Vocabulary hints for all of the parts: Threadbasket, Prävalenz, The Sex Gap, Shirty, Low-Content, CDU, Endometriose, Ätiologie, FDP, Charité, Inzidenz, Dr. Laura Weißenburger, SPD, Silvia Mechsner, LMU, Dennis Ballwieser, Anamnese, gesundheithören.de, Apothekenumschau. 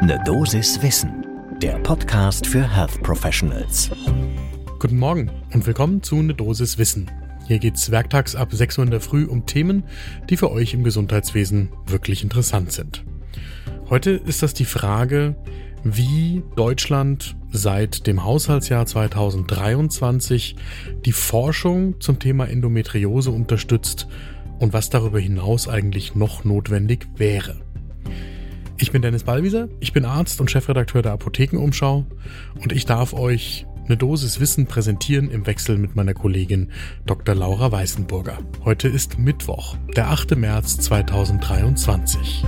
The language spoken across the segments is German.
Eine Dosis Wissen, der Podcast für Health Professionals. Guten Morgen und willkommen zu Eine Dosis Wissen. Hier geht's werktags ab 6 Uhr in der Früh um Themen, die für euch im Gesundheitswesen wirklich interessant sind. Heute ist das die Frage, wie Deutschland seit dem Haushaltsjahr 2023 die Forschung zum Thema Endometriose unterstützt und was darüber hinaus eigentlich noch notwendig wäre. Ich bin Dennis Ballwieser, ich bin Arzt und Chefredakteur der Apothekenumschau und ich darf euch eine Dosis Wissen präsentieren im Wechsel mit meiner Kollegin Dr. Laura Weißenburger. Heute ist Mittwoch, der 8. März 2023.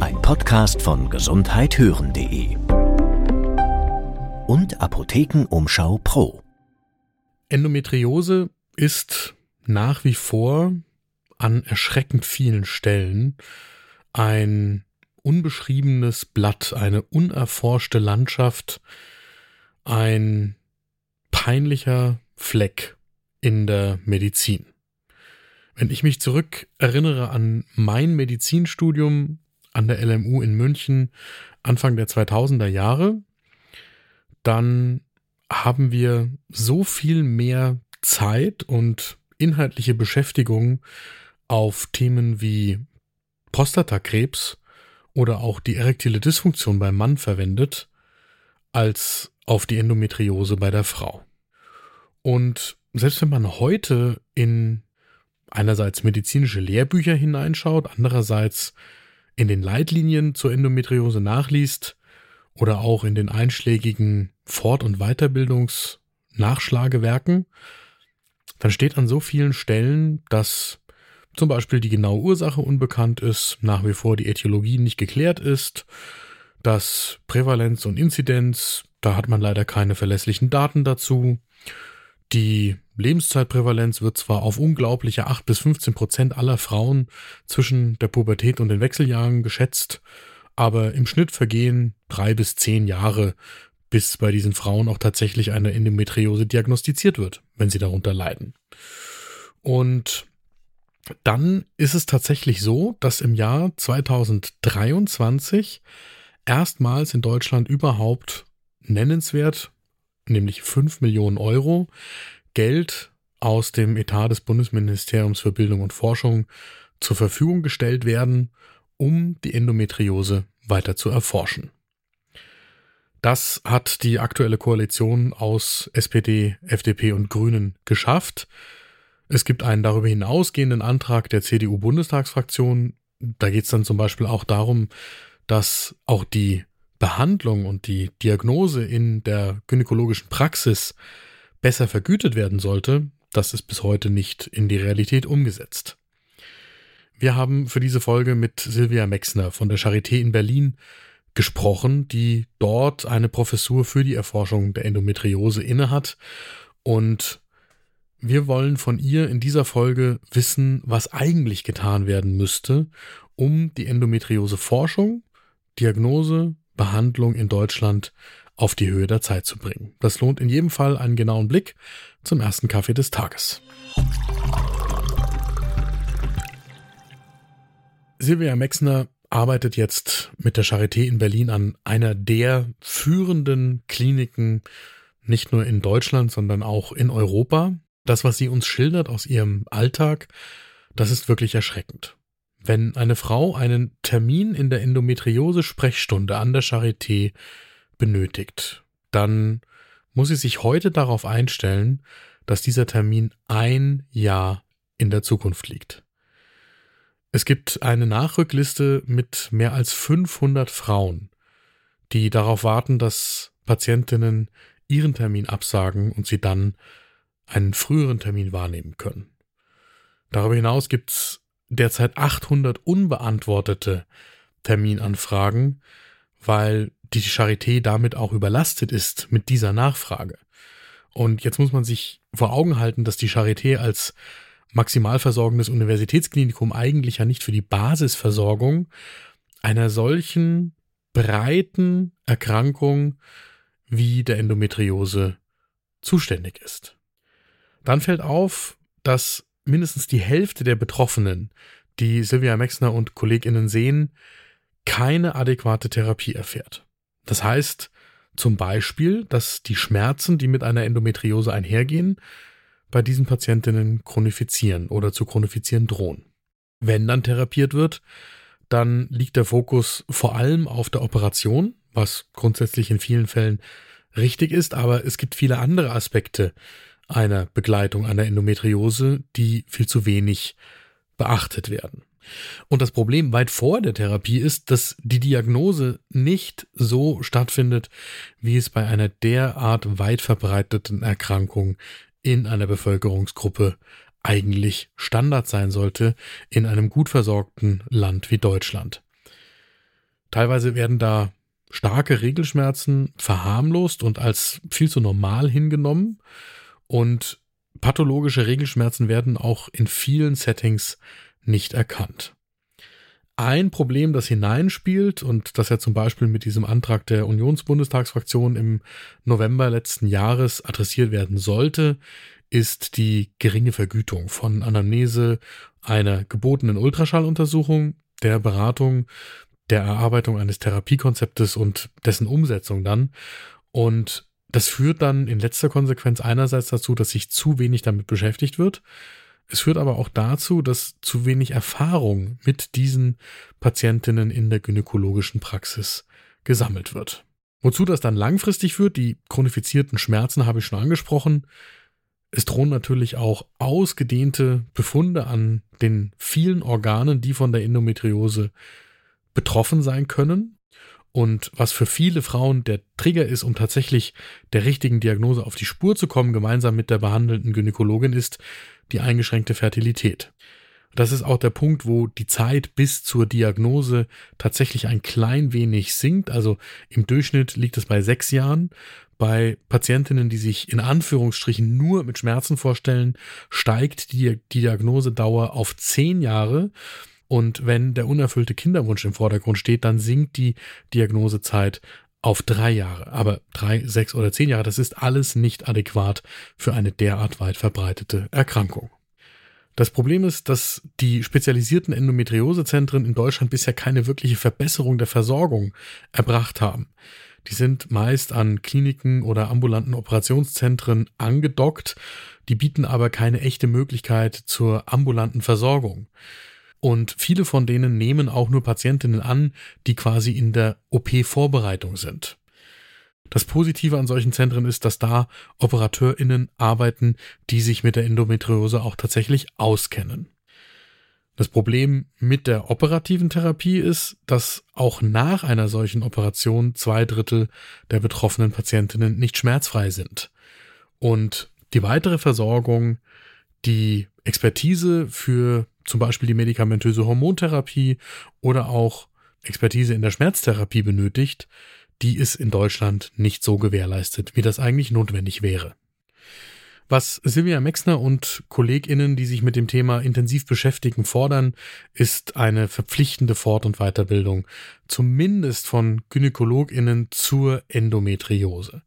Ein Podcast von gesundheithören.de und Apothekenumschau Pro. Endometriose ist nach wie vor an erschreckend vielen Stellen ein unbeschriebenes Blatt, eine unerforschte Landschaft, ein peinlicher Fleck in der Medizin. Wenn ich mich zurück erinnere an mein Medizinstudium an der LMU in München Anfang der 2000er Jahre, dann haben wir so viel mehr Zeit und inhaltliche Beschäftigung auf Themen wie Prostatakrebs oder auch die erektile Dysfunktion beim Mann verwendet, als auf die Endometriose bei der Frau. Und selbst wenn man heute in einerseits medizinische Lehrbücher hineinschaut, andererseits in den Leitlinien zur Endometriose nachliest oder auch in den einschlägigen Fort- und Weiterbildungsnachschlagewerken, dann steht an so vielen Stellen, dass zum Beispiel die genaue Ursache unbekannt ist, nach wie vor die Ätiologie nicht geklärt ist, dass Prävalenz und Inzidenz, da hat man leider keine verlässlichen Daten dazu. Die Lebenszeitprävalenz wird zwar auf unglaubliche 8-15% aller Frauen zwischen der Pubertät und den Wechseljahren geschätzt, aber im Schnitt vergehen 3 bis 10 Jahre, bis bei diesen Frauen auch tatsächlich eine Endometriose diagnostiziert wird, wenn sie darunter leiden. Und dann ist es tatsächlich so, dass im Jahr 2023 erstmals in Deutschland überhaupt nennenswert, nämlich 5 Millionen Euro, Geld aus dem Etat des Bundesministeriums für Bildung und Forschung zur Verfügung gestellt werden, um die Endometriose weiter zu erforschen. Das hat die aktuelle Koalition aus SPD, FDP und Grünen geschafft. Es gibt einen darüber hinausgehenden Antrag der CDU-Bundestagsfraktion. Da geht es dann zum Beispiel auch darum, dass auch die Behandlung und die Diagnose in der gynäkologischen Praxis besser vergütet werden sollte. Das ist bis heute nicht in die Realität umgesetzt. Wir haben für diese Folge mit Silvia Mechsner von der Charité in Berlin gesprochen, die dort eine Professur für die Erforschung der Endometriose innehat. Und wir wollen von ihr in dieser Folge wissen, was eigentlich getan werden müsste, um die Endometriose-Forschung, Diagnose, Behandlung in Deutschland auf die Höhe der Zeit zu bringen. Das lohnt in jedem Fall einen genauen Blick zum ersten Kaffee des Tages. Silvia Mechsner arbeitet jetzt mit der Charité in Berlin an einer der führenden Kliniken, nicht nur in Deutschland, sondern auch in Europa. Das, was sie uns schildert aus ihrem Alltag, das ist wirklich erschreckend. Wenn eine Frau einen Termin in der Endometriose-Sprechstunde an der Charité benötigt, dann muss sie sich heute darauf einstellen, dass dieser Termin 1 Jahr in der Zukunft liegt. Es gibt eine Nachrückliste mit mehr als 500 Frauen, die darauf warten, dass Patientinnen ihren Termin absagen und sie dann einen früheren Termin wahrnehmen können. Darüber hinaus gibt es derzeit 800 unbeantwortete Terminanfragen, weil die Charité damit auch überlastet ist mit dieser Nachfrage. Und jetzt muss man sich vor Augen halten, dass die Charité als maximalversorgendes Universitätsklinikum eigentlich ja nicht für die Basisversorgung einer solchen breiten Erkrankung wie der Endometriose zuständig ist. Dann fällt auf, dass mindestens die Hälfte der Betroffenen, die Silvia Mechsner und KollegInnen sehen, keine adäquate Therapie erfährt. Das heißt zum Beispiel, dass die Schmerzen, die mit einer Endometriose einhergehen, bei diesen Patientinnen chronifizieren oder zu chronifizieren drohen. Wenn dann therapiert wird, dann liegt der Fokus vor allem auf der Operation, was grundsätzlich in vielen Fällen richtig ist, aber es gibt viele andere Aspekte einer Begleitung einer Endometriose, die viel zu wenig beachtet werden. Und das Problem weit vor der Therapie ist, dass die Diagnose nicht so stattfindet, wie es bei einer derart weit verbreiteten Erkrankung in einer Bevölkerungsgruppe eigentlich Standard sein sollte, in einem gut versorgten Land wie Deutschland. Teilweise werden da starke Regelschmerzen verharmlost und als viel zu normal hingenommen, und pathologische Regelschmerzen werden auch in vielen Settings nicht erkannt. Ein Problem, das hineinspielt und das ja zum Beispiel mit diesem Antrag der Unionsbundestagsfraktion im November letzten Jahres adressiert werden sollte, ist die geringe Vergütung von Anamnese, einer gebotenen Ultraschalluntersuchung, der Beratung, der Erarbeitung eines Therapiekonzeptes und dessen Umsetzung dann. Und das führt dann in letzter Konsequenz einerseits dazu, dass sich zu wenig damit beschäftigt wird. Es führt aber auch dazu, dass zu wenig Erfahrung mit diesen Patientinnen in der gynäkologischen Praxis gesammelt wird. Wozu das dann langfristig führt, die chronifizierten Schmerzen habe ich schon angesprochen. Es drohen natürlich auch ausgedehnte Befunde an den vielen Organen, die von der Endometriose betroffen sein können. Und was für viele Frauen der Trigger ist, um tatsächlich der richtigen Diagnose auf die Spur zu kommen, gemeinsam mit der behandelnden Gynäkologin, ist die eingeschränkte Fertilität. Das ist auch der Punkt, wo die Zeit bis zur Diagnose tatsächlich ein klein wenig sinkt. Also im Durchschnitt liegt es bei 6 Jahren. Bei Patientinnen, die sich in Anführungsstrichen nur mit Schmerzen vorstellen, steigt die Diagnosedauer auf 10 Jahre. Und wenn der unerfüllte Kinderwunsch im Vordergrund steht, dann sinkt die Diagnosezeit auf 3 Jahre. Aber 3, 6 oder 10 Jahre, das ist alles nicht adäquat für eine derart weit verbreitete Erkrankung. Das Problem ist, dass die spezialisierten Endometriosezentren in Deutschland bisher keine wirkliche Verbesserung der Versorgung erbracht haben. Die sind meist an Kliniken oder ambulanten Operationszentren angedockt, die bieten aber keine echte Möglichkeit zur ambulanten Versorgung. Und viele von denen nehmen auch nur Patientinnen an, die quasi in der OP-Vorbereitung sind. Das Positive an solchen Zentren ist, dass da OperateurInnen arbeiten, die sich mit der Endometriose auch tatsächlich auskennen. Das Problem mit der operativen Therapie ist, dass auch nach einer solchen Operation 2/3 der betroffenen Patientinnen nicht schmerzfrei sind. Und die weitere Versorgung, die Expertise für zum Beispiel die medikamentöse Hormontherapie oder auch Expertise in der Schmerztherapie benötigt, die ist in Deutschland nicht so gewährleistet, wie das eigentlich notwendig wäre. Was Silvia Mechsner und KollegInnen, die sich mit dem Thema intensiv beschäftigen, fordern, ist eine verpflichtende Fort- und Weiterbildung, zumindest von GynäkologInnen zur Endometriose.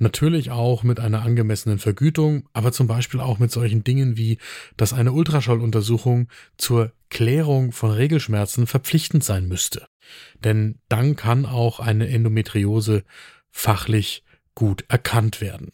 Natürlich auch mit einer angemessenen Vergütung, aber zum Beispiel auch mit solchen Dingen wie, dass eine Ultraschalluntersuchung zur Klärung von Regelschmerzen verpflichtend sein müsste. Denn dann kann auch eine Endometriose fachlich gut erkannt werden.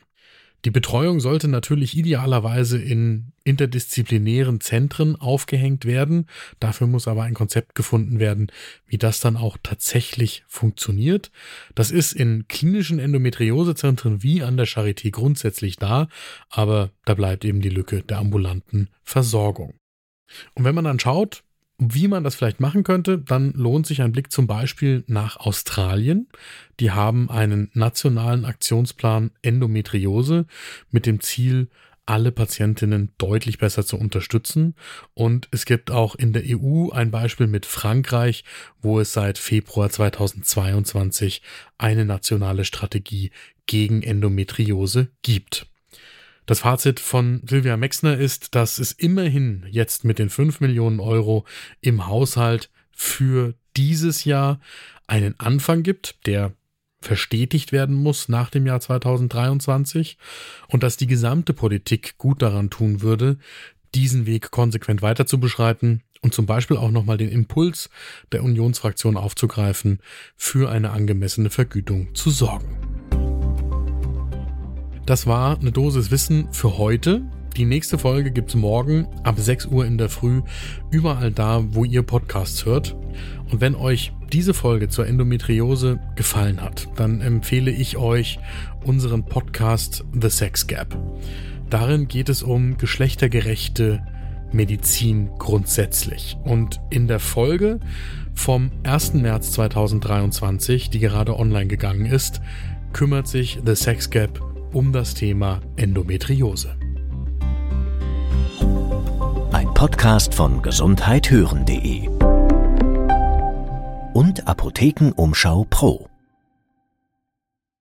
Die Betreuung sollte natürlich idealerweise in interdisziplinären Zentren aufgehängt werden. Dafür muss aber ein Konzept gefunden werden, wie das dann auch tatsächlich funktioniert. Das ist in klinischen Endometriosezentren wie an der Charité grundsätzlich da, aber da bleibt eben die Lücke der ambulanten Versorgung. Und wenn man dann schaut, wie man das vielleicht machen könnte, dann lohnt sich ein Blick zum Beispiel nach Australien. Die haben einen nationalen Aktionsplan Endometriose mit dem Ziel, alle Patientinnen deutlich besser zu unterstützen. Und es gibt auch in der EU ein Beispiel mit Frankreich, wo es seit Februar 2022 eine nationale Strategie gegen Endometriose gibt. Das Fazit von Silvia Mechsner ist, dass es immerhin jetzt mit den 5 Millionen Euro im Haushalt für dieses Jahr einen Anfang gibt, der verstetigt werden muss nach dem Jahr 2023, und dass die gesamte Politik gut daran tun würde, diesen Weg konsequent weiter zu beschreiten und zum Beispiel auch nochmal den Impuls der Unionsfraktion aufzugreifen, für eine angemessene Vergütung zu sorgen. Das war eine Dosis Wissen für heute. Die nächste Folge gibt's morgen ab 6 Uhr in der Früh, überall da, wo ihr Podcasts hört. Und wenn euch diese Folge zur Endometriose gefallen hat, dann empfehle ich euch unseren Podcast The Sex Gap. Darin geht es um geschlechtergerechte Medizin grundsätzlich. Und in der Folge vom 1. März 2023, die gerade online gegangen ist, kümmert sich The Sex Gap um das Thema Endometriose. Ein Podcast von gesundheithören.de und Apothekenumschau Pro.